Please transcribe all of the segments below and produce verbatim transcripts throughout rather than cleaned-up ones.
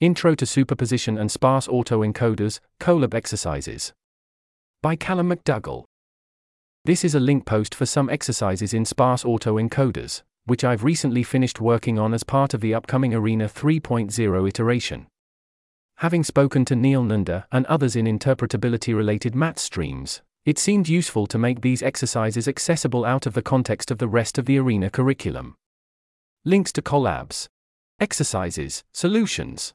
Intro to Superposition and Sparse Autoencoders, Colab Exercises. By Callum McDougall. This is a link post for some exercises in sparse autoencoders, which I've recently finished working on as part of the upcoming Arena three point oh iteration. Having spoken to Neel Nanda and others in interpretability-related MATS streams, it seemed useful to make these exercises accessible out of the context of the rest of the Arena curriculum. Links to Colabs, exercises, solutions.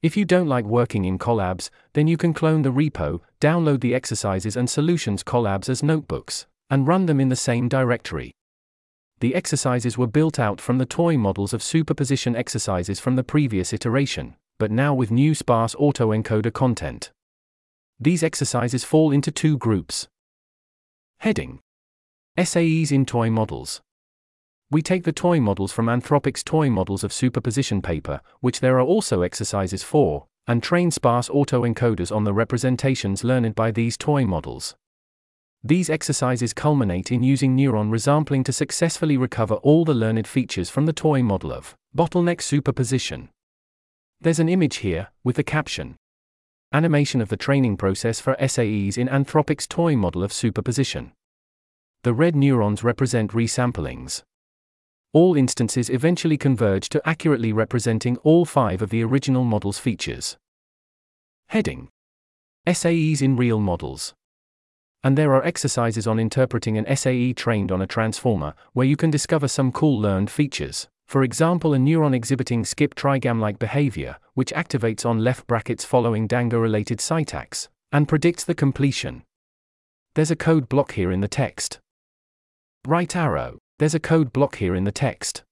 If you don't like working in Colabs, then you can clone the repo, download the exercises and solutions Colabs as notebooks, and run them in the same directory. The exercises were built out from the Toy Models of Superposition exercises from the previous iteration, but now with new sparse autoencoder content. These exercises fall into two groups. Heading: S A Es in Toy Models. We take the toy models from Anthropic's Toy Models of Superposition paper, which there are also exercises for, and train sparse autoencoders on the representations learned by these toy models. These exercises culminate in using neuron resampling to successfully recover all the learned features from the toy model of bottleneck superposition. There's an image here, with the caption, "Animation of the training process for S A Es in Anthropic's Toy Model of Superposition." The red neurons represent resamplings. All instances eventually converge to accurately representing all five of the original model's features. Heading: S A Es in Real Models. And there are exercises on interpreting an S A E trained on a transformer, where you can discover some cool learned features, for example a neuron exhibiting skip-trigam-like behavior, which activates on left brackets following dango-related syntax, and predicts the completion. There's a code block here in the text. Right arrow. There's a code block here in the text.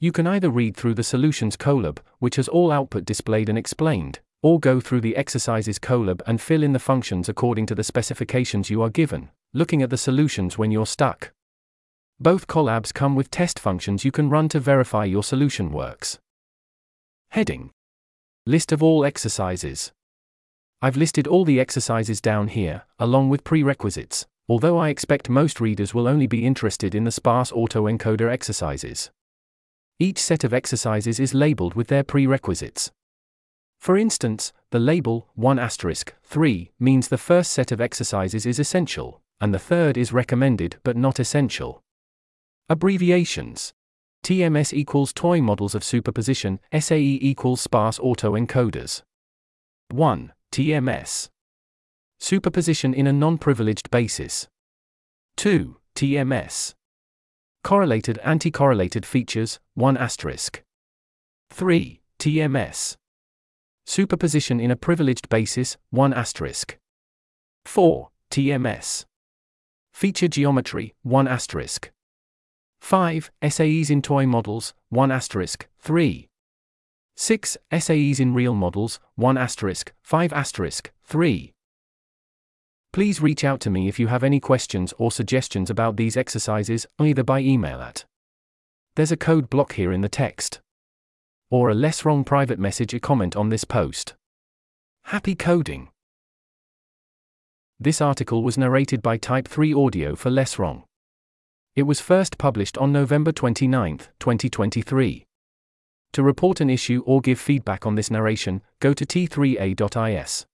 You can either read through the Solutions Colab, which has all output displayed and explained, or go through the Exercises Colab and fill in the functions according to the specifications you are given, looking at the solutions when you're stuck. Both Colabs come with test functions you can run to verify your solution works. Heading: List of all exercises. I've listed all the exercises down here, along with prerequisites, although I expect most readers will only be interested in the sparse autoencoder exercises. Each set of exercises is labeled with their prerequisites. For instance, the label one asterisk three means the first set of exercises is essential, and the third is recommended but not essential. Abbreviations. T M S equals Toy Models of Superposition, S A E equals Sparse Autoencoders. one. T M S. Superposition in a non-privileged basis. two. T M S. Correlated anti-correlated features, one asterisk. three. T M S. Superposition in a privileged basis, one asterisk. four. T M S. Feature geometry, one asterisk. five. S A Es in toy models, one asterisk, three. six. S A Es in real models, one asterisk, five asterisk, three. Please reach out to me if you have any questions or suggestions about these exercises, either by email at there's a code block here in the text, or a LessWrong private message or comment on this post. Happy coding! This article was narrated by Type three Audio for LessWrong. It was first published on November twenty-ninth, twenty twenty-three. To report an issue or give feedback on this narration, go to T three A dot I S.